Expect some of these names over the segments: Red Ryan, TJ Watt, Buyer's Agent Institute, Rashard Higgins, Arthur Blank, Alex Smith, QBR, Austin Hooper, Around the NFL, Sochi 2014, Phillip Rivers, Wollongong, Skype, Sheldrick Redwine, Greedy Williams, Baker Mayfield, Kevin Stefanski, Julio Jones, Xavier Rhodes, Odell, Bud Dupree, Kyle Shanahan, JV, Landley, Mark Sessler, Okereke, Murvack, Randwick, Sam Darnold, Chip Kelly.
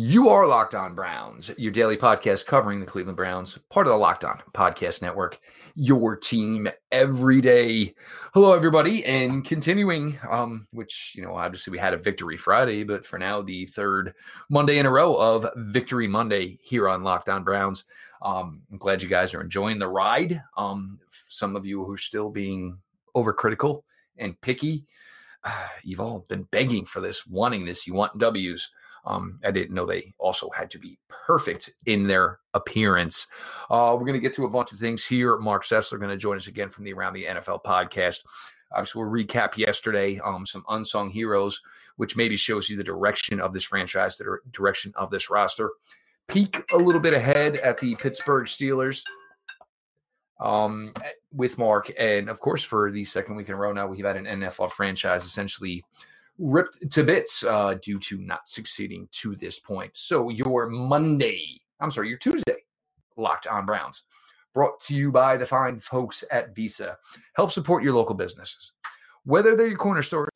You are Locked On Browns, your daily podcast covering the Cleveland Browns, part of the Locked On Podcast Network, your team every day. Hello, everybody. And continuing, which, you know, obviously we had a Victory Friday, but for now, the third Monday in a row of Victory Monday here on Locked On Browns. I'm glad you guys are enjoying the ride. Some of you who are still being overcritical and picky, you've all been begging for this, wanting this. You want W's. I didn't know they also had to be perfect in their appearance. We're going to get to a bunch of things here. Mark Sessler going to join us again from the Around the NFL podcast. Obviously, we'll recap yesterday, some unsung heroes, which maybe shows you the direction of this franchise, the direction of this roster. Peek a little bit ahead at the Pittsburgh Steelers with Mark. And, of course, for the second week in a row now, we've had an NFL franchise essentially ripped to bits due to not succeeding to this point. So your Tuesday Locked On Browns, brought to you by the fine folks at Visa. Help support your local businesses. Whether they're your corner stores,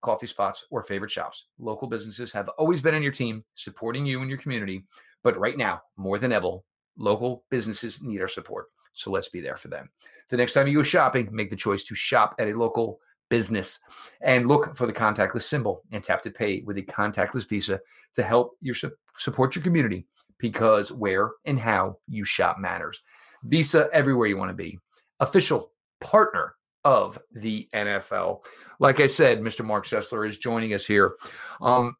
coffee spots, or favorite shops, local businesses have always been on your team, supporting you and your community. But right now, more than ever, local businesses need our support. So let's be there for them. The next time you go shopping, make the choice to shop at a local business and look for the contactless symbol and tap to pay with a contactless Visa to help your support your community, because where and how you shop matters. Visa, everywhere you want to be. Official partner of the NFL. Like I said, Mr. Mark Sessler is joining us here. Some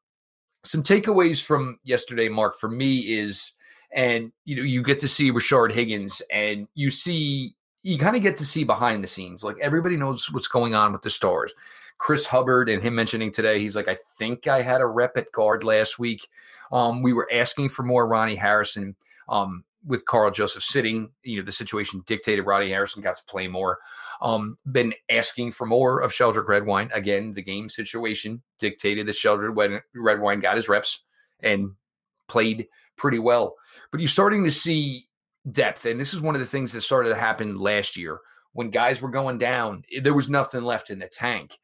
takeaways from yesterday, Mark, for me is, and you know, you get to see Rashard Higgins and you kind of get to see behind the scenes. Like, everybody knows what's going on with the stars. Chris Hubbard and him mentioning today, he's like, I think I had a rep at guard last week. We were asking for more Ronnie Harrison with Carl Joseph sitting. You know, the situation dictated Ronnie Harrison got to play more. Been asking for more of Sheldrick Redwine. Again, the game situation dictated that Sheldrick Redwine got his reps and played pretty well. But you're starting to see depth. And this is one of the things that started to happen last year when guys were going down. There was nothing left in the tank.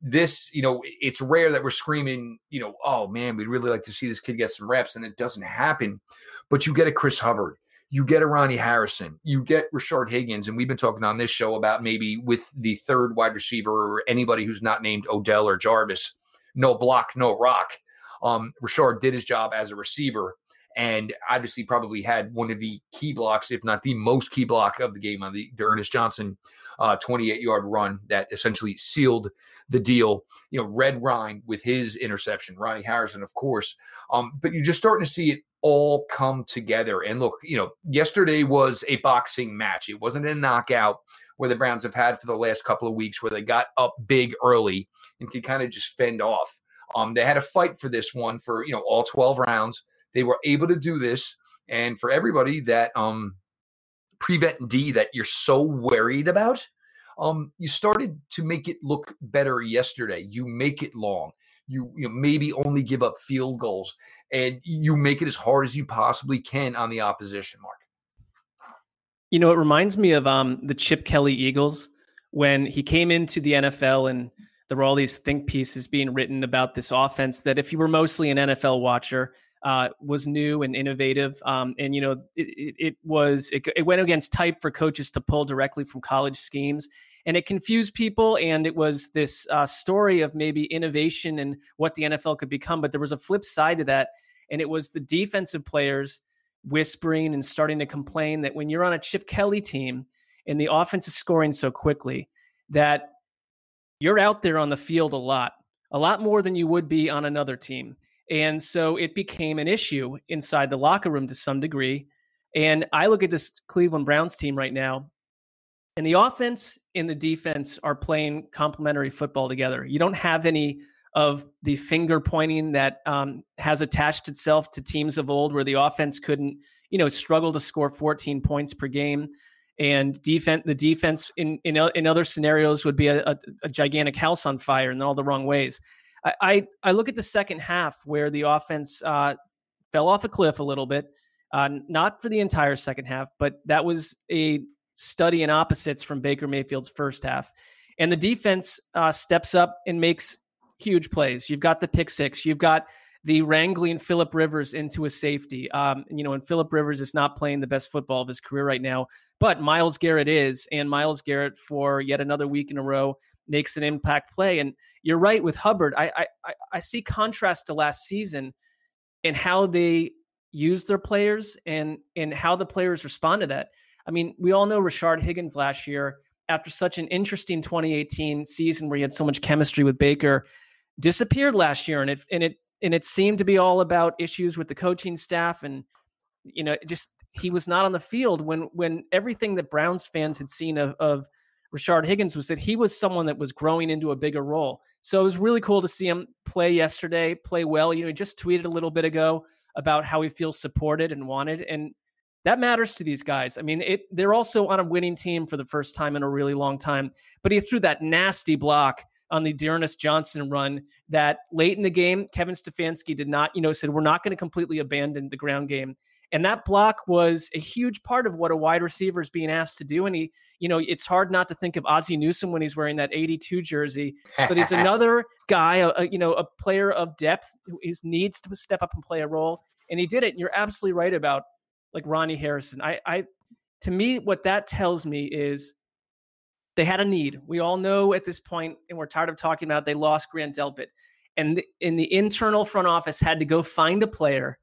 This, you know, it's rare that we're screaming, you know, oh man, we'd really like to see this kid get some reps, and it doesn't happen. But you get a Chris Hubbard, you get a Ronnie Harrison, you get Rashard Higgins. And we've been talking on this show about maybe with the third wide receiver or anybody who's not named Odell or Jarvis, no block, no rock. Rashard did his job as a receiver, and obviously probably had one of the key blocks, if not the most key block of the game, on the Ernest Johnson 28-yard run that essentially sealed the deal. You know, Red Ryan with his interception, Ronnie Harrison, of course. But you're just starting to see it all come together. And look, you know, yesterday was a boxing match. It wasn't a knockout where the Browns have had for the last couple of weeks, where they got up big early and could kind of just fend off. They had a fight for this one for, you know, all 12 rounds. They were able to do this. And for everybody that Prevent D that you're so worried about, you started to make it look better yesterday. You make it long. You know, maybe only give up field goals, and you make it as hard as you possibly can on the opposition, Mark. You know, it reminds me of the Chip Kelly Eagles when he came into the NFL, and there were all these think pieces being written about this offense that, if you were mostly an NFL watcher, was new and innovative. And, you know, it went against type for coaches to pull directly from college schemes, and it confused people. And it was this story of maybe innovation and what the NFL could become. But there was a flip side to that, and it was the defensive players whispering and starting to complain that when you're on a Chip Kelly team and the offense is scoring so quickly, that you're out there on the field a lot more than you would be on another team. And so it became an issue inside the locker room to some degree. And I look at this Cleveland Browns team right now, and the offense and the defense are playing complementary football together. You don't have any of the finger pointing that has attached itself to teams of old, where the offense couldn't, you know, struggle to score 14 points per game. And the defense in other scenarios would be a gigantic house on fire in all the wrong ways. I look at the second half where the offense fell off a cliff a little bit, not for the entire second half, but that was a study in opposites from Baker Mayfield's first half. And the defense steps up and makes huge plays. You've got the pick six. You've got the wrangling Phillip Rivers into a safety. And Phillip Rivers is not playing the best football of his career right now, but Miles Garrett is, and Miles Garrett for yet another week in a row makes an impact play. And you're right with Hubbard. I see contrast to last season and how they use their players and how the players respond to that. I mean, we all know Rashard Higgins last year, after such an interesting 2018 season where he had so much chemistry with Baker, disappeared last year. And it seemed to be all about issues with the coaching staff. And, he was not on the field when everything that Browns fans had seen of Rashard Higgins was that he was someone that was growing into a bigger role. So it was really cool to see him play yesterday, play well. He just tweeted a little bit ago about how he feels supported and wanted. And that matters to these guys. I mean, they're also on a winning team for the first time in a really long time. But he threw that nasty block on the Ernest Johnson run that late in the game, Kevin Stefanski did not, said, we're not going to completely abandon the ground game. And that block was a huge part of what a wide receiver is being asked to do. And he, it's hard not to think of Ozzie Newsom when he's wearing that 82 jersey, but he's another guy, a player of depth who needs to step up and play a role. And he did it. And you're absolutely right about like Ronnie Harrison. To me, what that tells me is they had a need. We all know at this point, and we're tired of talking about, they lost Grant Delpit. And in the internal front office had to go find a player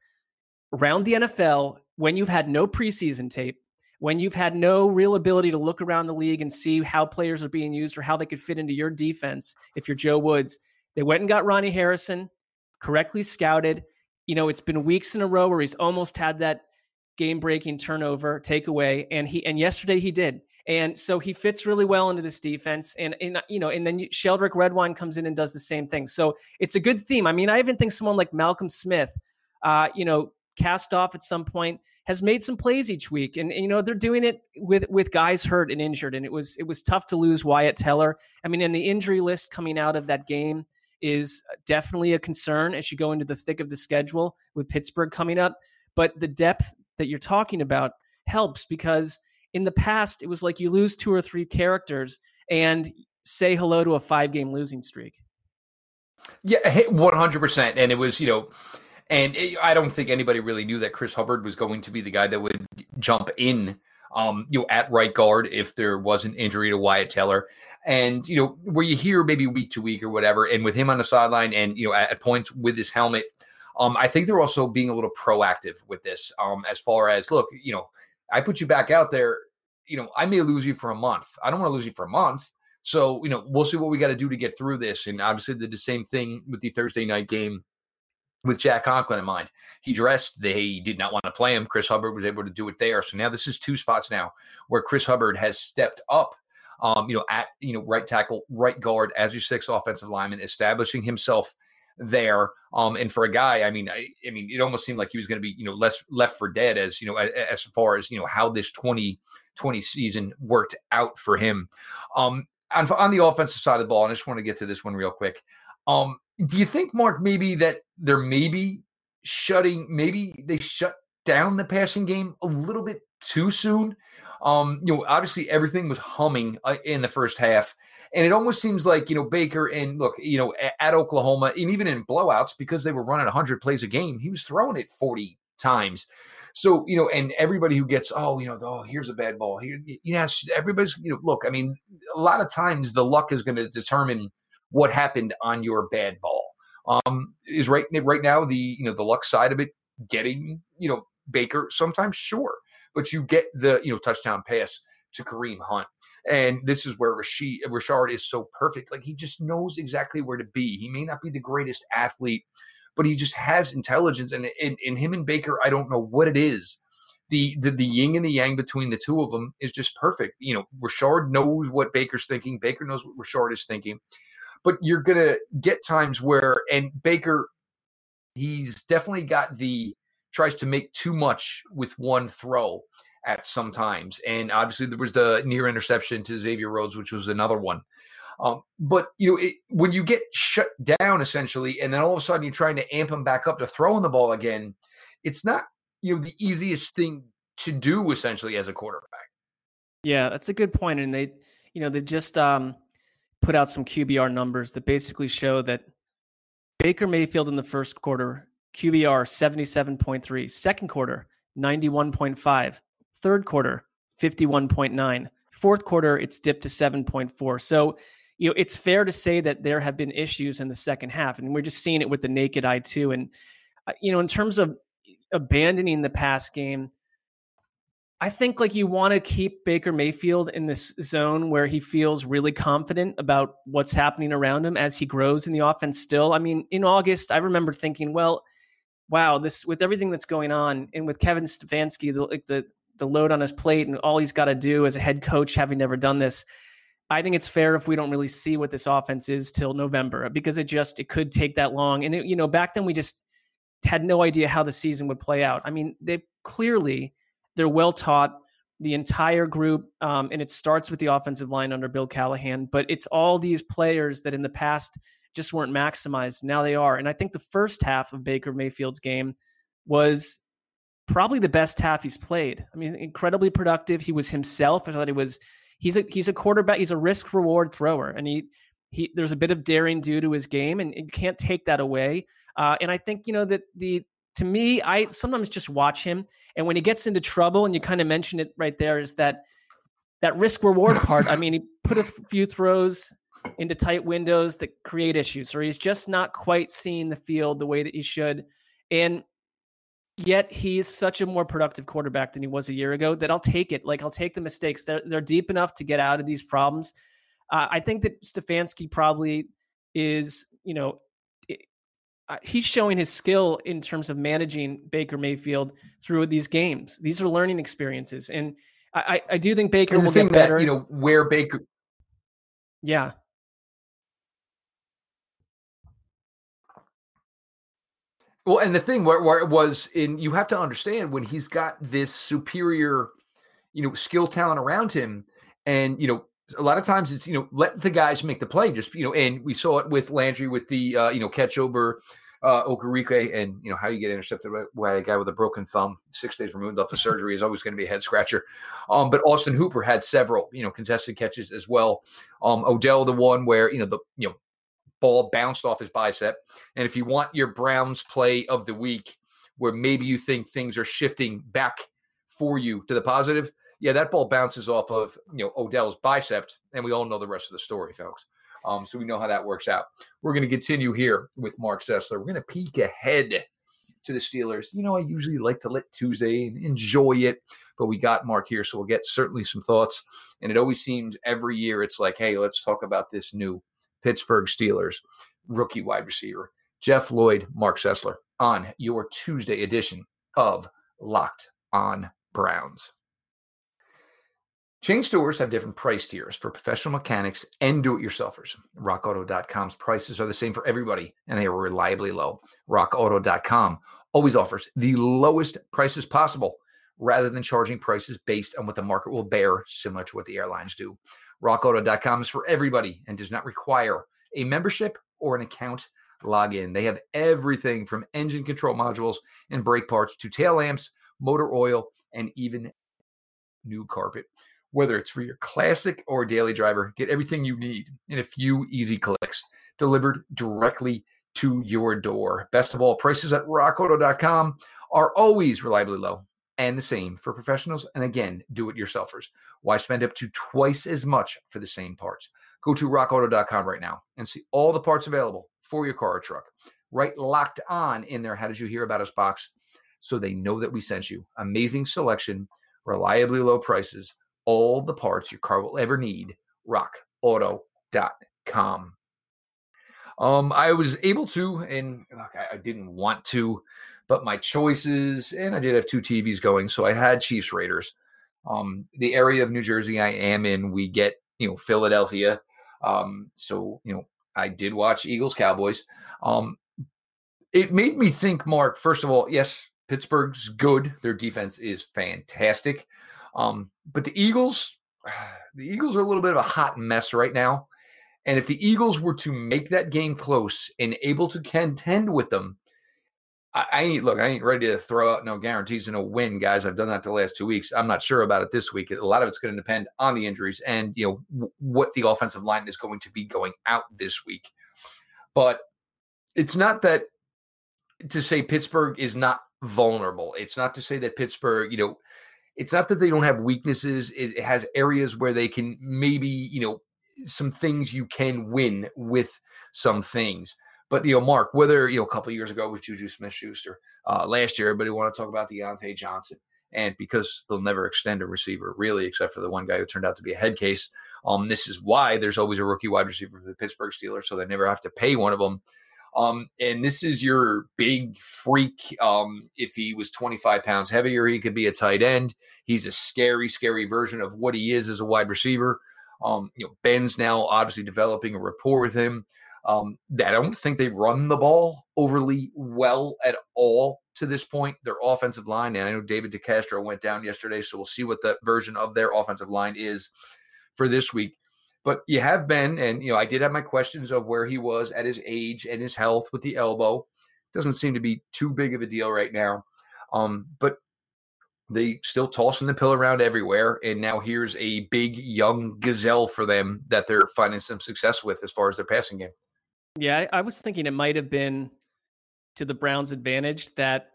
around the NFL when you've had no preseason tape, when you've had no real ability to look around the league and see how players are being used or how they could fit into your defense if you're Joe Woods. They went and got Ronnie Harrison, correctly scouted. It's been weeks in a row where he's almost had that game-breaking turnover takeaway, and yesterday he did. And so he fits really well into this defense. And then Sheldrick Redwine comes in and does the same thing. So it's a good theme. I mean, I even think someone like Malcolm Smith, cast off at some point, has made some plays each week. And they're doing it with guys hurt and injured. And it was tough to lose Wyatt Teller. I mean, and the injury list coming out of that game is definitely a concern as you go into the thick of the schedule with Pittsburgh coming up. But the depth that you're talking about helps, because in the past, it was like you lose two or three characters and say hello to a 5-game losing streak. Yeah, 100%. And it was, I don't think anybody really knew that Chris Hubbard was going to be the guy that would jump in, at right guard if there was an injury to Wyatt Teller. And, where you hear maybe week to week or whatever, and with him on the sideline and, at points with his helmet, I think they're also being a little proactive with this, as far as, look, I put you back out there, I may lose you for a month. I don't want to lose you for a month. So, we'll see what we got to do to get through this. And obviously did the same thing with the Thursday night game with Jack Conklin in mind. He dressed. They did not want to play him. Chris Hubbard was able to do it there. So now this is two spots now where Chris Hubbard has stepped up, at right tackle, right guard as your sixth offensive lineman, establishing himself there. And for a guy, I mean, it almost seemed like he was going to be, left for dead as, as far as, how this 2020 season worked out for him. On the offensive side of the ball, and I just want to get to this one real quick. Do you think, Mark, maybe that they're shut down the passing game a little bit too soon? Obviously everything was humming in the first half. And it almost seems like, Baker and look, at Oklahoma and even in blowouts, because they were running 100 plays a game, he was throwing it 40 times. So, and everybody who gets, here's a bad ball. Yes, everybody's, look, I mean, a lot of times the luck is going to determine what happened on your bad ball. Is right now the luck side of it getting, Baker sometimes? Sure. But you get the, touchdown pass to Kareem Hunt. And this is where Rashard is so perfect. Like, he just knows exactly where to be. He may not be the greatest athlete, but he just has intelligence. And in him and Baker, I don't know what it is. The yin and the yang between the two of them is just perfect. Rashard knows what Baker's thinking. Baker knows what Rashard is thinking. But you're going to get times where – and Baker, he's definitely got the – tries to make too much with one throw at some times. And obviously there was the near interception to Xavier Rhodes, which was another one. But, when you get shut down essentially, and then all of a sudden you're trying to amp him back up to throwing the ball again, it's not, the easiest thing to do essentially as a quarterback. Yeah, that's a good point. And they, they just put out some QBR numbers that basically show that Baker Mayfield in the first quarter QBR 77.3, second quarter 91.5, third quarter 51.9, fourth quarter it's dipped to 7.4. So, you know, it's fair to say that there have been issues in the second half, and we're just seeing it with the naked eye too. And, you know, in terms of abandoning the pass game, I think like you want to keep Baker Mayfield in this zone where he feels really confident about what's happening around him as he grows in the offense still. I mean, in August, I remember thinking, well, wow, this with everything that's going on and with Kevin Stefanski, the load on his plate and all he's got to do as a head coach, having never done this, I think it's fair if we don't really see what this offense is till November, because it could take that long. And, you know, back then we just had no idea how the season would play out. I mean, they're well taught, the entire group, and it starts with the offensive line under Bill Callahan, but it's all these players that in the past just weren't maximized. Now they are. And I think the first half of Baker Mayfield's game was probably the best half he's played. I mean, incredibly productive. He was himself. I thought he's a quarterback. He's a risk reward thrower. And there's a bit of daring due to his game, and you can't take that away. And I think, you know, that to me, I sometimes just watch him, and when he gets into trouble, and you kind of mentioned it right there, is that risk-reward part. I mean, he put a few throws into tight windows that create issues, or he's just not quite seeing the field the way that he should. And yet he is such a more productive quarterback than he was a year ago that I'll take it. Like, I'll take the mistakes. They're deep enough to get out of these problems. I think that Stefanski probably is, you know, he's showing his skill in terms of managing Baker Mayfield through these games. These are learning experiences. And I do think Baker will get better. You know, where Baker. Yeah. Well, and the thing where it was in, you have to understand when he's got this superior, you know, skill talent around him, and, you know, a lot of times it's, you know, let the guys make the play, just, you know, and we saw it with Landry with the, you know, catch over Okereke, and, you know, how you get intercepted by a guy with a broken thumb 6 days removed off of surgery is always going to be a head scratcher. But Austin Hooper had several, you know, contested catches as well. Odell, the one where, you know, the ball bounced off his bicep. And if you want your Browns play of the week, where maybe you think things are shifting back for you to the positive, yeah, that ball bounces off of, you know, Odell's bicep, and we all know the rest of the story, folks. So we know how that works out. We're going to continue here with Mark Sessler. We're going to peek ahead to the Steelers. You know, I usually like to let Tuesday and enjoy it, but we got Mark here, so we'll get certainly some thoughts. And it always seems every year it's like, hey, let's talk about this new Pittsburgh Steelers rookie wide receiver, Jeff Lloyd, Mark Sessler, on your Tuesday edition of Locked on Browns. Chain stores have different price tiers for professional mechanics and do-it-yourselfers. RockAuto.com's prices are the same for everybody, and they are reliably low. RockAuto.com always offers the lowest prices possible rather than charging prices based on what the market will bear, similar to what the airlines do. RockAuto.com is for everybody and does not require a membership or an account login. They have everything from engine control modules and brake parts to tail lamps, motor oil, and even new carpet. Whether it's for your classic or daily driver, get everything you need in a few easy clicks, delivered directly to your door. Best of all, prices at rockauto.com are always reliably low and the same for professionals and, again, do-it-yourselfers. Why spend up to twice as much for the same parts? Go to rockauto.com right now and see all the parts available for your car or truck. Write Locked On in their How Did You Hear About Us box so they know that we sent you. Amazing selection, reliably low prices, all the parts your car will ever need, rockauto.com. I was able to, and look, I didn't want to, but my choices, and I did have two TVs going, so I had Chiefs Raiders. The area of New Jersey I am in, we get, you know, Philadelphia. So, you know, I did watch Eagles Cowboys. It made me think, Mark, first of all, yes, Pittsburgh's good. Their defense is fantastic. But the Eagles are a little bit of a hot mess right now. And if the Eagles were to make that game close and able to contend with them, I ain't ready to throw out no guarantees and no win, guys. I've done that the last 2 weeks. I'm not sure about it this week. A lot of it's going to depend on the injuries and, you know, what the offensive line is going to be going out this week. But it's not that to say Pittsburgh is not vulnerable. It's not to say that Pittsburgh, it's not that they don't have weaknesses. It has areas where they can maybe, some things you can win with some things. But, Mark, whether, a couple of years ago it was Juju Smith-Schuster, last year everybody wanted to talk about Diontae Johnson. And because they'll never extend a receiver, really, except for the one guy who turned out to be a head case. This is why there's always a rookie wide receiver for the Pittsburgh Steelers, so they never have to pay one of them. And this is your big freak. If he was 25 pounds heavier, he could be a tight end. He's a scary, scary version of what he is as a wide receiver. Ben's now obviously developing a rapport with him. I don't think they run the ball overly well at all to this point. Their offensive line, and I know David DeCastro went down yesterday, so we'll see what the version of their offensive line is for this week. But you have been, and I did have my questions of where he was at his age and his health with the elbow. Doesn't seem to be too big of a deal right now. But they still tossing the pill around everywhere, and now here's a big young gazelle for them that they're finding some success with as far as their passing game. Yeah, I was thinking it might have been to the Browns' advantage that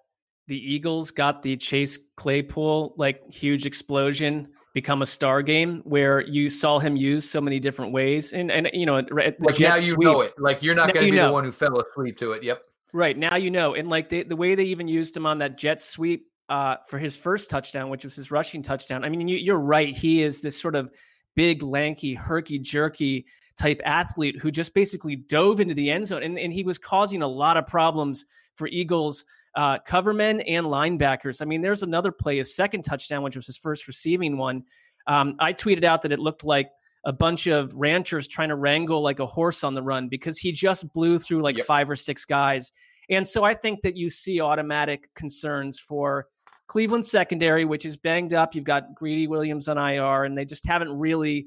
the Eagles got the Chase Claypool, huge explosion, become a star game where you saw him used so many different ways. And now you sweep. Know it. You're not going to be the one who fell asleep to it. Yep. Right. Now you know. And the way they even used him on that jet sweep for his first touchdown, which was his rushing touchdown. I mean, you're right. He is this sort of big, lanky, herky-jerky type athlete who just basically dove into the end zone. And he was causing a lot of problems for Eagles covermen and linebackers. I mean, there's another play, his second touchdown, which was his first receiving one. I tweeted out that it looked like a bunch of ranchers trying to wrangle a horse on the run because he just blew through five or six guys. And so I think that you see automatic concerns for Cleveland secondary, which is banged up. You've got Greedy Williams on IR, and they just we haven't really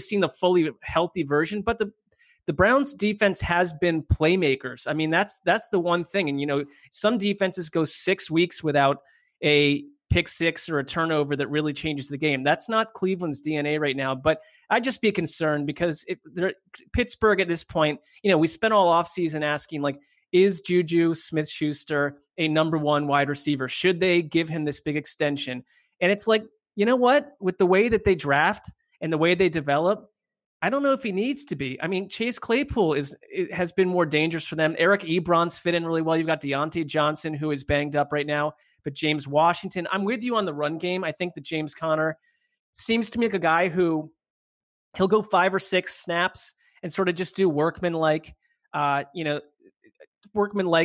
seen the fully healthy version, but the Browns defense has been playmakers. I mean, that's the one thing. And, some defenses go 6 weeks without a pick six or a turnover that really changes the game. That's not Cleveland's DNA right now, but I'd just be concerned because Pittsburgh at this point, we spent all offseason asking is Juju Smith-Schuster a number one wide receiver? Should they give him this big extension? And it's what? With the way that they draft and the way they develop, I don't know if he needs to be. I mean, Chase Claypool has been more dangerous for them. Eric Ebron's fit in really well. You've got Diontae Johnson, who is banged up right now, but James Washington. I'm with you on the run game. I think that James Conner seems to me like a guy who he'll go 5 or 6 snaps and sort of just do workman-like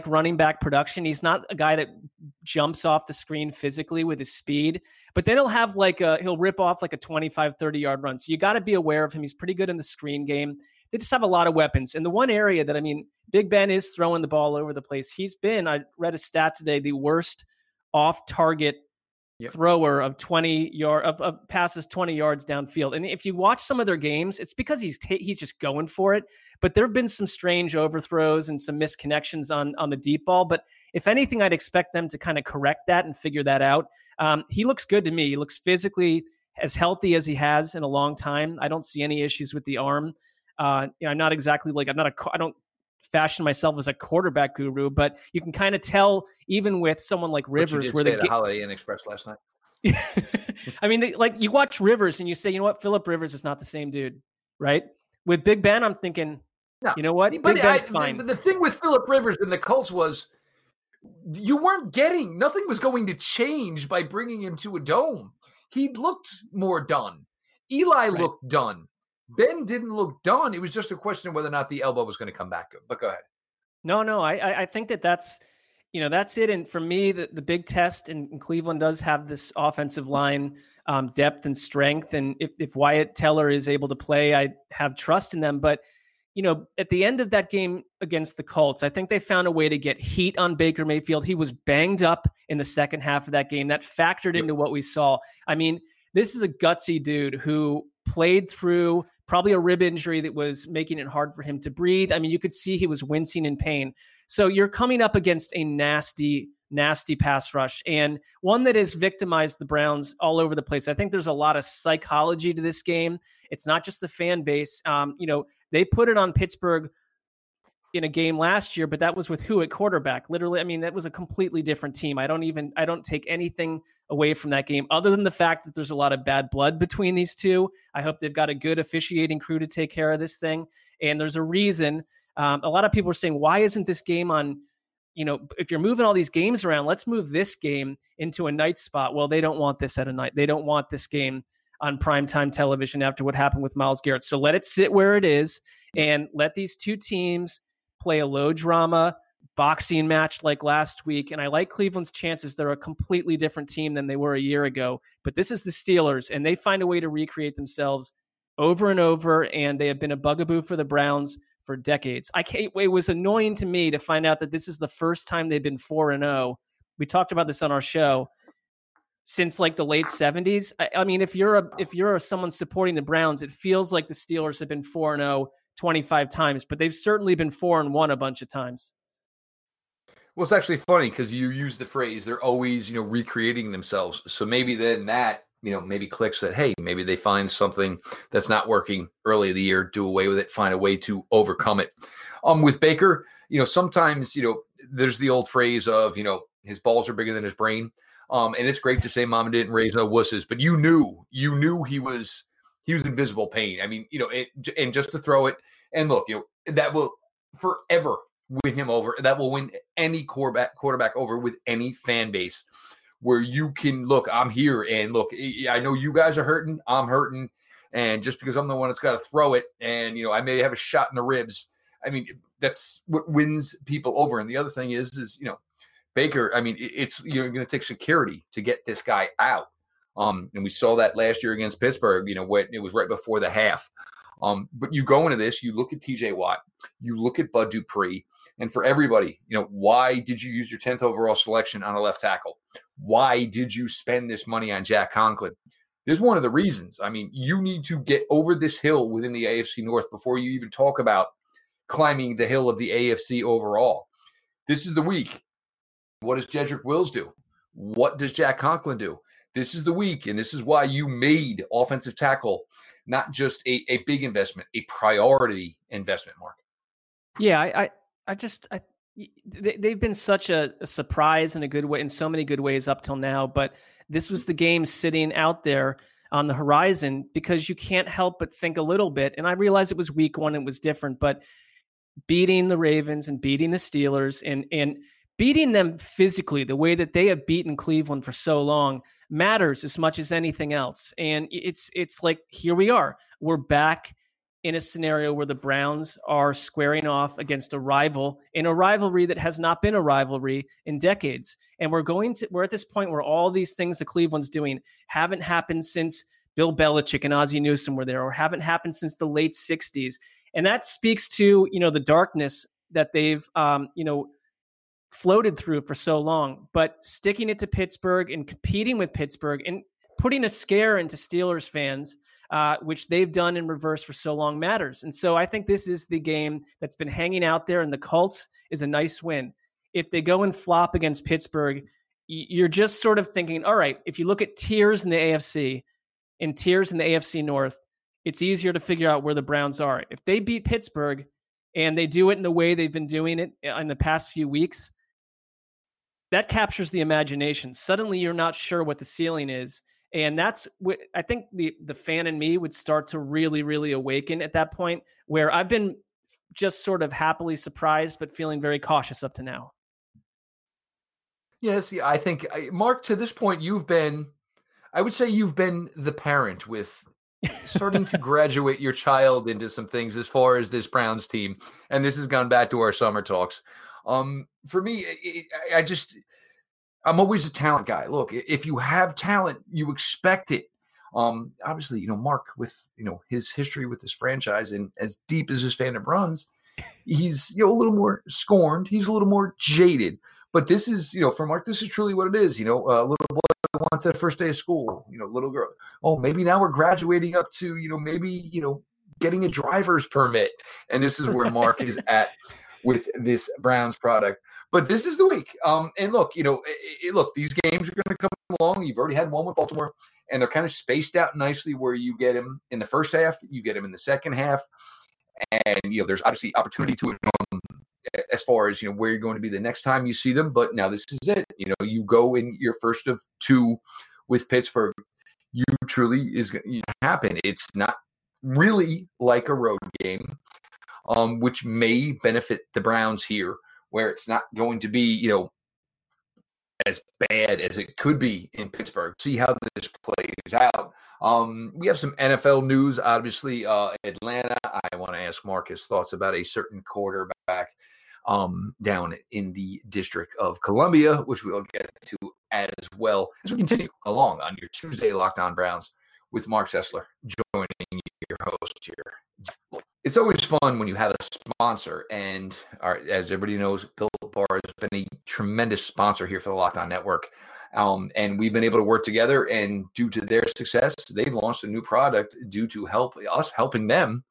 running back production. He's not a guy that jumps off the screen physically with his speed, but then he'll have he'll rip off a 25, 30 yard run. So you got to be aware of him. He's pretty good in the screen game. They just have a lot of weapons. And the one area that, Big Ben is throwing the ball over the place. He's been, I read a stat today, the worst off target thrower of passes 20 yards downfield. And if you watch some of their games, it's because he's just going for it. But there have been some strange overthrows and some misconnections on the deep ball. But if anything, I'd expect them to kind of correct that and figure that out. He looks good to me. He looks physically as healthy as he has in a long time. I don't see any issues with the arm. I'm not exactly I don't fashion myself as a quarterback guru, but you can kind of tell even with someone like Rivers where they did at Holiday Inn Express last night. You watch Rivers and you say, you know what? Phillip Rivers is not the same dude, right? With Big Ben, I'm thinking, no. You know what? But Big Ben's fine. The thing with Phillip Rivers and the Colts was you weren't getting, nothing was going to change by bringing him to a dome. He looked more done. Eli looked done. Ben didn't look done. It was just a question of whether or not the elbow was going to come back. But go ahead. No. I think that's it. And for me, the big test, and Cleveland does have this offensive line depth and strength. And if Wyatt Teller is able to play, I have trust in them. But, at the end of that game against the Colts, I think they found a way to get heat on Baker Mayfield. He was banged up in the second half of that game. That factored into what we saw. I mean, this is a gutsy dude who played through probably a rib injury that was making it hard for him to breathe. I mean, you could see he was wincing in pain. So you're coming up against a nasty, nasty pass rush and one that has victimized the Browns all over the place. I think there's a lot of psychology to this game. It's not just the fan base. They put it on Pittsburgh in a game last year, but that was with who at quarterback? Literally, I mean, that was a completely different team. I don't take anything away from that game other than the fact that there's a lot of bad blood between these two. I hope they've got a good officiating crew to take care of this thing. And there's a reason. A lot of people are saying, why isn't this game on, you know, if you're moving all these games around, let's move this game into a night spot. Well, they don't want this at a night. They don't want this game on primetime television after what happened with Miles Garrett. So let it sit where it is and let these two teams play a low drama boxing match like last week. And I like Cleveland's chances. They're a completely different team than they were a year ago, but this is the Steelers and they find a way to recreate themselves over and over. And they have been a bugaboo for the Browns for decades. It was annoying to me to find out that this is the first time they've been 4-0. We talked about this on our show since like the late 70s. I mean, if you're someone supporting the Browns, it feels like the Steelers have been 4-0 25 times, but they've certainly been 4-1 a bunch of times. Well, it's actually funny because you use the phrase, they're always, you know, recreating themselves. So maybe then that, you know, maybe clicks that, hey, maybe they find something that's not working early in the year, do away with it, find a way to overcome it. With Baker, you know, sometimes, you know, there's the old phrase of, you know, his balls are bigger than his brain. And it's great to say mama didn't raise no wusses, but you knew he was invisible pain. I mean, you know, and just to throw it and look, you know, that will forever win him over. That will win any quarterback over with any fan base where you can look, I'm here and look, I know you guys are hurting. I'm hurting. And just because I'm the one that's got to throw it and, you know, I may have a shot in the ribs. I mean, that's what wins people over. And the other thing is, you know, Baker, I mean, it's you're going to take security to get this guy out. And we saw that last year against Pittsburgh, you know, when it was right before the half. But you go into this, you look at TJ Watt, you look at Bud Dupree, and for everybody, you know, why did you use your 10th overall selection on a left tackle? Why did you spend this money on Jack Conklin? There's one of the reasons. I mean, you need to get over this hill within the AFC North before you even talk about climbing the hill of the AFC overall. This is the week. What does Jedrick Wills do? What does Jack Conklin do? This is the week, and this is why you made offensive tackle not just a big investment, a priority investment, Mark. Yeah, I just they've been such a surprise in a good way, in so many good ways up till now, but this was the game sitting out there on the horizon because you can't help but think a little bit, and I realize it was week one, it was different, but beating the Ravens and beating the Steelers and beating them physically the way that they have beaten Cleveland for so long matters as much as anything else. And it's like, here we are. We're back in a scenario where the Browns are squaring off against a rival in a rivalry that has not been a rivalry in decades. And we're at this point where all these things that Cleveland's doing haven't happened since Bill Belichick and Ozzie Newsom were there, or haven't happened since the late 60s. And that speaks to, you know, the darkness that they've, you know, floated through for so long, but sticking it to Pittsburgh and competing with Pittsburgh and putting a scare into Steelers fans, which they've done in reverse for so long, matters. And so I think this is the game that's been hanging out there, and the Colts is a nice win. If they go and flop against Pittsburgh, you're just sort of thinking, all right, if you look at tiers in the AFC and tiers in the AFC North, it's easier to figure out where the Browns are. If they beat Pittsburgh and they do it in the way they've been doing it in the past few weeks, that captures the imagination. Suddenly you're not sure what the ceiling is. And that's what I think the fan in me would start to really, really awaken at that point, where I've been just sort of happily surprised, but feeling very cautious up to now. Yeah, see, I think, Mark, to this point, I would say you've been the parent with starting to graduate your child into some things as far as this Browns team. And this has gone back to our summer talks. For me, I'm always a talent guy. Look, if you have talent, you expect it. Obviously, you know, Mark, with, you know, his history with this franchise and as deep as his fandom runs, he's, you know, a little more scorned. He's a little more jaded, but this is, you know, for Mark, this is truly what it is. You know, a little boy wants that first day of school, you know, little girl. Oh, maybe now we're graduating up to, you know, maybe, you know, getting a driver's permit. And this is where Mark is at with this Browns product. But this is the week. And look, you know, these games are going to come along. You've already had one with Baltimore, and they're kind of spaced out nicely where you get them in the first half, you get them in the second half. And, you know, there's obviously opportunity to it on as far as, you know, where you're going to be the next time you see them. But now this is it. You know, you go in your first of two with Pittsburgh. You truly is going to happen. It's not really like a road game, which may benefit the Browns here, where it's not going to be, you know, as bad as it could be in Pittsburgh. See how this plays out. We have some NFL news, obviously. Atlanta, I want to ask Mark his thoughts about a certain quarterback down in the District of Columbia, which we'll get to as well as we continue along on your Tuesday Locked On Browns with Mark Sessler, joining your host here. It's always fun when you have a sponsor, and as everybody knows, Built Bar has been a tremendous sponsor here for the Locked On Network. And we've been able to work together, and due to their success, they've launched a new product due to helping them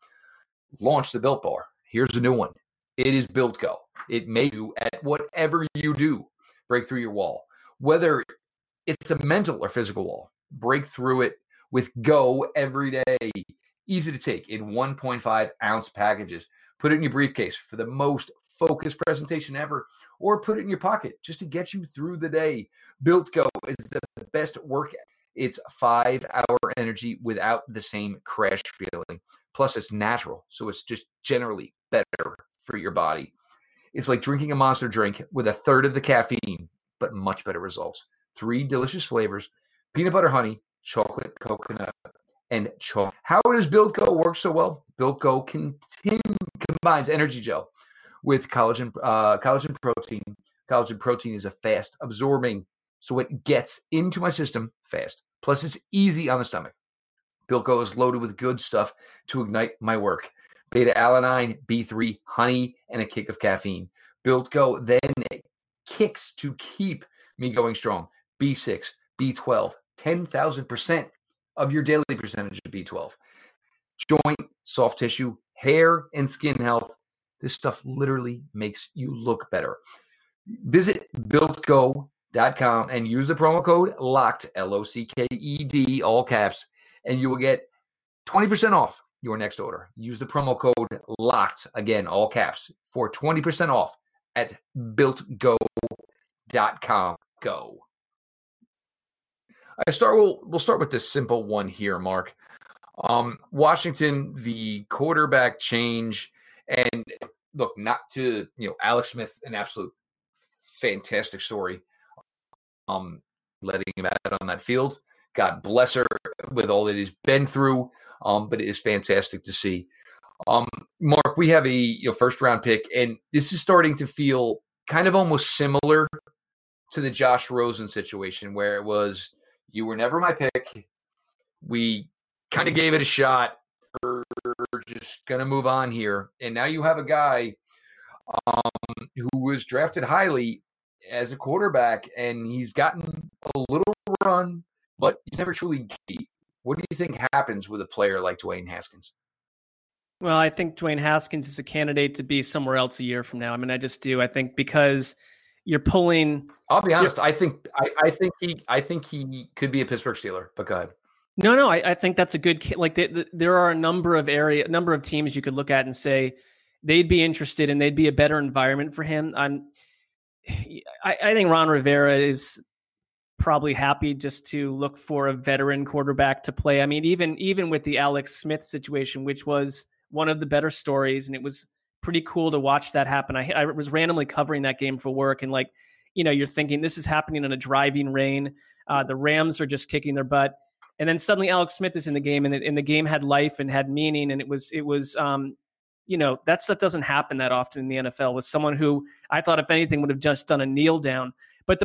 launch the Built Bar. Here's the new one. It is Built Go. It may do at whatever you do, break through your wall. Whether it's a mental or physical wall, break through it with Go every day. Easy to take in 1.5-ounce packages. Put it in your briefcase for the most focused presentation ever, or put it in your pocket just to get you through the day. Built Go is the best workout. It's 5-hour energy without the same crash feeling. Plus, it's natural, so it's just generally better for your body. It's like drinking a monster drink with a third of the caffeine, but much better results. 3 delicious flavors: peanut butter, honey, chocolate, coconut, and chalk. How does Built Go work so well? Built Go combines energy gel with collagen protein. Collagen protein is a fast absorbing, so it gets into my system fast. Plus, it's easy on the stomach. Built Go is loaded with good stuff to ignite my work: beta-alanine, B3, honey, and a kick of caffeine. Built Go then kicks to keep me going strong. B6, B12, 10,000% of your daily percentage of B12. Joint, soft tissue, hair, and skin health. This stuff literally makes you look better. Visit BuiltGo.com and use the promo code LOCKED, L-O-C-K-E-D, all caps, and you will get 20% off your next order. Use the promo code LOCKED, again, all caps, for 20% off at BuiltGo.com. Go. We'll start with this simple one here, Mark. Washington, the quarterback change, and look, not to, you know, Alex Smith, an absolute fantastic story. Letting him out on that field. God bless her with all that he's been through. But it is fantastic to see. Mark, we have a first round pick, and this is starting to feel kind of almost similar to the Josh Rosen situation, where it was, you were never my pick. We kind of gave it a shot. We're just going to move on here. And now you have a guy who was drafted highly as a quarterback, and he's gotten a little run, but he's never truly key. What do you think happens with a player like Dwayne Haskins? Well, I think Dwayne Haskins is a candidate to be somewhere else a year from now. I mean, I just do. I think because you're pulling. I'll be honest. I think he could be a Pittsburgh Steeler. But go ahead. No. I think that's a good. Like there are a number of teams you could look at and say they'd be interested and they'd be a better environment for him. I think Ron Rivera is probably happy just to look for a veteran quarterback to play. I mean, even with the Alex Smith situation, which was one of the better stories, and it was pretty cool to watch that happen. I was randomly covering that game for work, and you're thinking this is happening in a driving rain. The Rams are just kicking their butt, and then suddenly Alex Smith is in the game, and the game had life and had meaning, and it was that stuff doesn't happen that often in the NFL with someone who I thought, if anything, would have just done a kneel down, but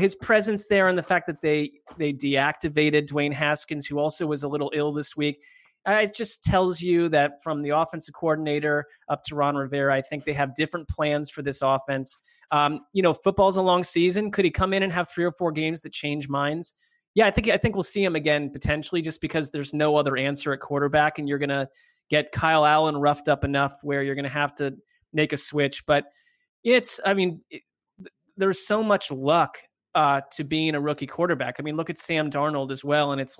his presence there and the fact that they deactivated Dwayne Haskins, who also was a little ill this week. It just tells you that from the offensive coordinator up to Ron Rivera, I think they have different plans for this offense. Football's a long season. Could he come in and have 3 or 4 games that change minds? Yeah, I think we'll see him again potentially, just because there's no other answer at quarterback, and you're going to get Kyle Allen roughed up enough where you're going to have to make a switch. But there's so much luck to being a rookie quarterback. I mean, look at Sam Darnold as well, and it's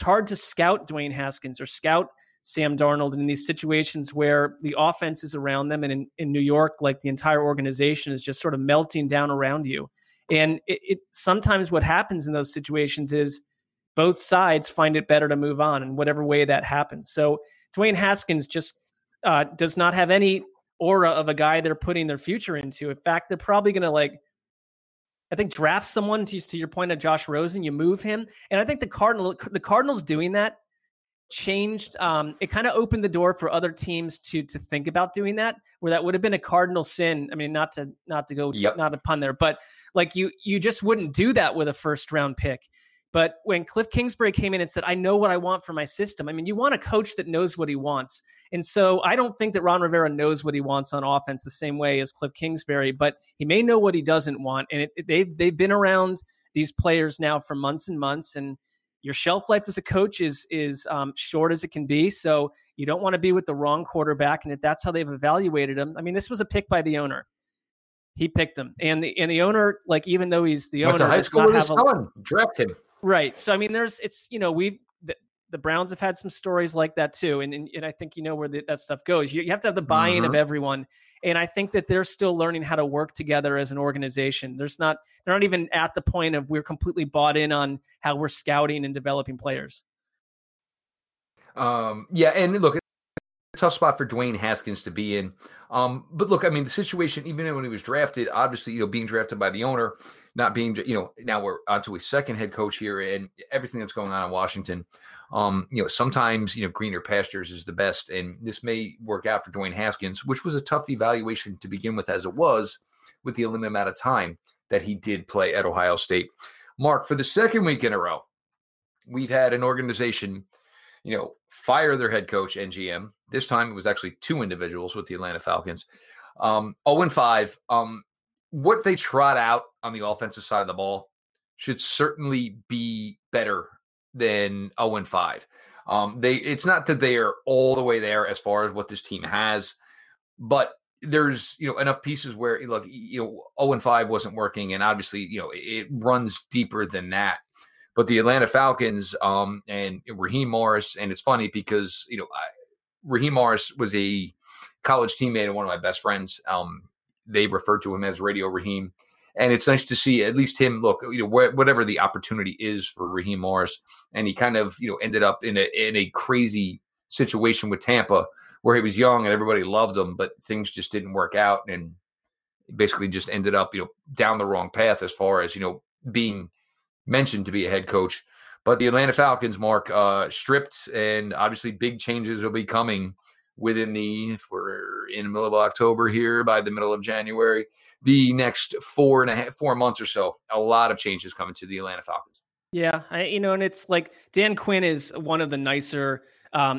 hard to scout Dwayne Haskins or scout Sam Darnold in these situations where the offense is around them. And in New York, like the entire organization is just sort of melting down around you. And it sometimes what happens in those situations is both sides find it better to move on in whatever way that happens. So Dwayne Haskins just does not have any aura of a guy they're putting their future into. In fact, they're probably going to draft someone to your point of Josh Rosen, you move him. And I think the Cardinals doing that changed. It kind of opened the door for other teams to think about doing that, where that would have been a cardinal sin. I mean, not to go, yep, not a pun there, but like you just wouldn't do that with a first round pick. But when Cliff Kingsbury came in and said, I know what I want for my system. I mean, you want a coach that knows what he wants. And so I don't think that Ron Rivera knows what he wants on offense the same way as Cliff Kingsbury, but he may know what he doesn't want. And they've been around these players now for months and months. And your shelf life as a coach is short as it can be. So you don't want to be with the wrong quarterback. And if that's how they've evaluated him, I mean, this was a pick by the owner. He picked him. And the owner, like, even though he's the owner, high school with his son, draft him. Right. So, I mean, the Browns have had some stories like that too. And I think, where that stuff goes, you have to have the buy-in of everyone. And I think that they're still learning how to work together as an organization. They're not even at the point of we're completely bought in on how we're scouting and developing players. Yeah. And look, tough spot for Dwayne Haskins to be in. But look, I mean, the situation, even when he was drafted, obviously, being drafted by the owner, not being, now we're onto a second head coach here and everything that's going on in Washington. Sometimes, greener pastures is the best. And this may work out for Dwayne Haskins, which was a tough evaluation to begin with, as it was with the limited amount of time that he did play at Ohio State. Mark, for the second week in a row, we've had an organization fire their head coach and GM. This time it was actually two individuals with the Atlanta Falcons. 0-5. What they trot out on the offensive side of the ball should certainly be better than 0-5. It's not that they are all the way there as far as what this team has, but there's enough pieces where 0-5 wasn't working, and obviously it runs deeper than that. But the Atlanta Falcons and Raheem Morris, and it's funny because, Raheem Morris was a college teammate and one of my best friends. They referred to him as Radio Raheem. And it's nice to see at least him, look, whatever the opportunity is for Raheem Morris. And he kind of, ended up in a crazy situation with Tampa where he was young and everybody loved him, but things just didn't work out. And basically just ended up, down the wrong path as far as, being mentioned to be a head coach. But the Atlanta Falcons, Mark, stripped, and obviously big changes will be coming if we're in the middle of October here, by the middle of January, the next 4 months or so, a lot of changes coming to the Atlanta Falcons. Yeah. And it's like Dan Quinn is one of the nicer,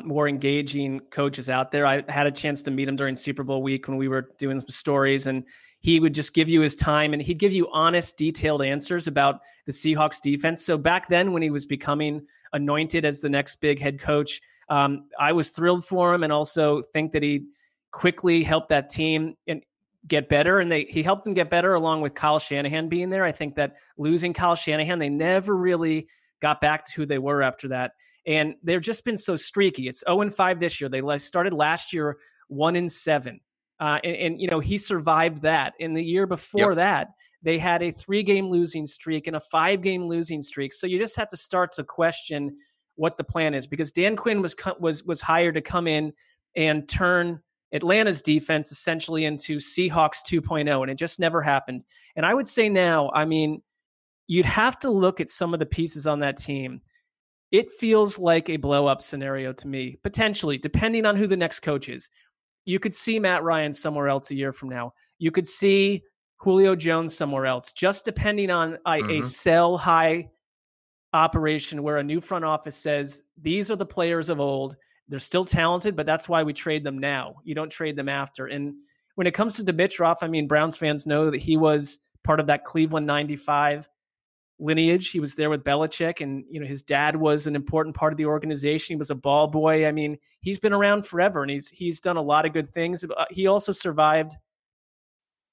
more engaging coaches out there. I had a chance to meet him during Super Bowl week when we were doing some stories, and he would just give you his time, and he'd give you honest, detailed answers about the Seahawks defense. So back then when he was becoming anointed as the next big head coach, I was thrilled for him, and also think that he quickly helped that team and get better. And he helped them get better along with Kyle Shanahan being there. I think that losing Kyle Shanahan, they never really got back to who they were after that. And they've just been so streaky. It's 0-5 this year. They started last year 1-7. He survived that. In the year before that, they had a 3-game losing streak and a 5-game losing streak. So you just have to start to question what the plan is, because Dan Quinn was hired to come in and turn Atlanta's defense essentially into Seahawks 2.0, and it just never happened. And I would say now, I mean, you'd have to look at some of the pieces on that team. It feels like a blow-up scenario to me, potentially, depending on who the next coach is. You could see Matt Ryan somewhere else a year from now. You could see Julio Jones somewhere else, just depending on a sell high operation where a new front office says, these are the players of old. They're still talented, but that's why we trade them now. You don't trade them after. And when it comes to Dimitroff, I mean, Browns fans know that he was part of that Cleveland 95 lineage. He was there with Belichick, and his dad was an important part of the organization. He was a ball boy. I mean, he's been around forever, and he's done a lot of good things. He also survived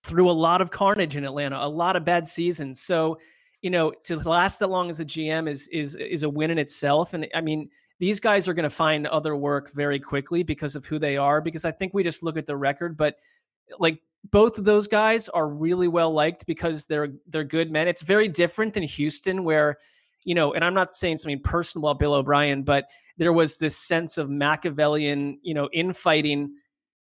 through a lot of carnage in Atlanta, a lot of bad seasons. So, to last that long as a GM is a win in itself. And I mean, these guys are going to find other work very quickly because of who they are, because I think we just look at the record, but like both of those guys are really well liked because they're good men. It's very different than Houston where, you know, and I'm not saying something personal about Bill O'Brien, but there was this sense of Machiavellian, you know, infighting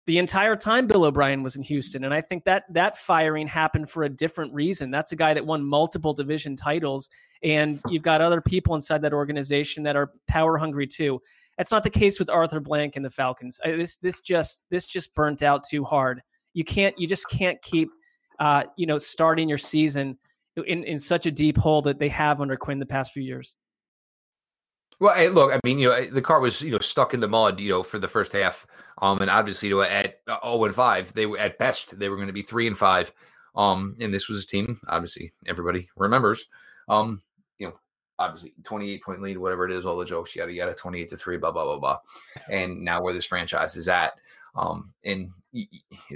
the entire time Bill O'Brien was in Houston. And I think that that firing happened for a different reason. That's a guy that won multiple division titles, and you've got other people inside that organization that are power hungry too. That's not the case with Arthur Blank and the Falcons. This just burnt out too hard. You just can't keep, starting your season in such a deep hole that they have under Quinn the past few years. Well, look, I mean, the car was, stuck in the mud, for the first half. And obviously, at 0-5, they were at best, they were going to be 3-5. And this was a team, obviously, everybody remembers, obviously 28-point lead, whatever it is, all the jokes, yada, yada, 28-3, blah, blah, blah, blah. And now where this franchise is at. And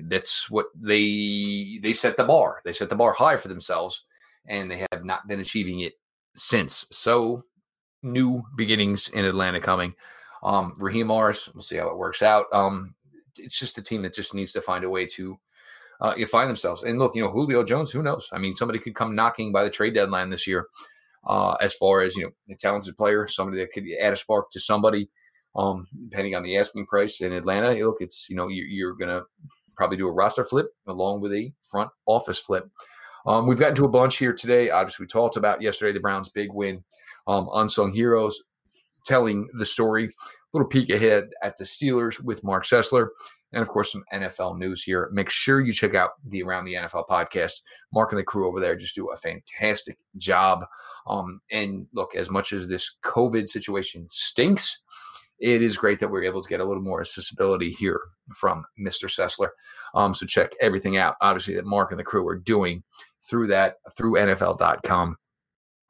that's what they set the bar. They set the bar high for themselves, and they have not been achieving it since. So new beginnings in Atlanta coming. Raheem Morris, we'll see how it works out. It's just a team that just needs to find a way to find themselves. And look, Julio Jones, who knows? I mean, somebody could come knocking by the trade deadline this year as far as, a talented player, somebody that could add a spark to somebody. Depending on the asking price in Atlanta, look, it's, you're going to probably do a roster flip along with a front office flip. We've gotten to a bunch here today. Obviously, we talked about yesterday, the Browns' big win, unsung heroes, telling the story, a little peek ahead at the Steelers with Mark Sessler, and, of course, some NFL news here. Make sure you check out the Around the NFL podcast. Mark and the crew over there just do a fantastic job. And, look, as much as this COVID situation stinks, it is great that we're able to get a little more accessibility here from Mr. Sessler. So check everything out, obviously, that Mark and the crew are doing through NFL.com.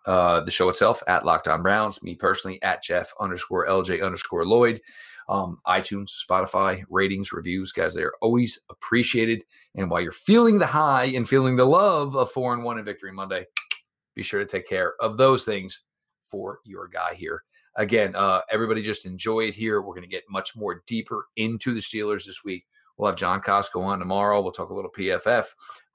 The show itself at Lockdown Browns, me personally at Jeff_LJ_Lloyd. iTunes, Spotify, ratings, reviews, guys, they are always appreciated. And while you're feeling the high and feeling the love of 4-1 and Victory Monday, be sure to take care of those things for your guy here. Again, everybody just enjoy it here. We're going to get much more deeper into the Steelers this week. We'll have John Costco on tomorrow. We'll talk a little PFF,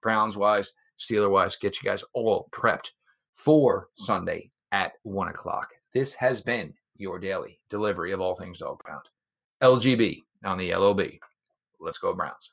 Browns-wise, Steeler-wise, get you guys all prepped for Sunday at 1 o'clock. This has been your daily delivery of all things Dog Pound. LGB on the LOB. Let's go Browns.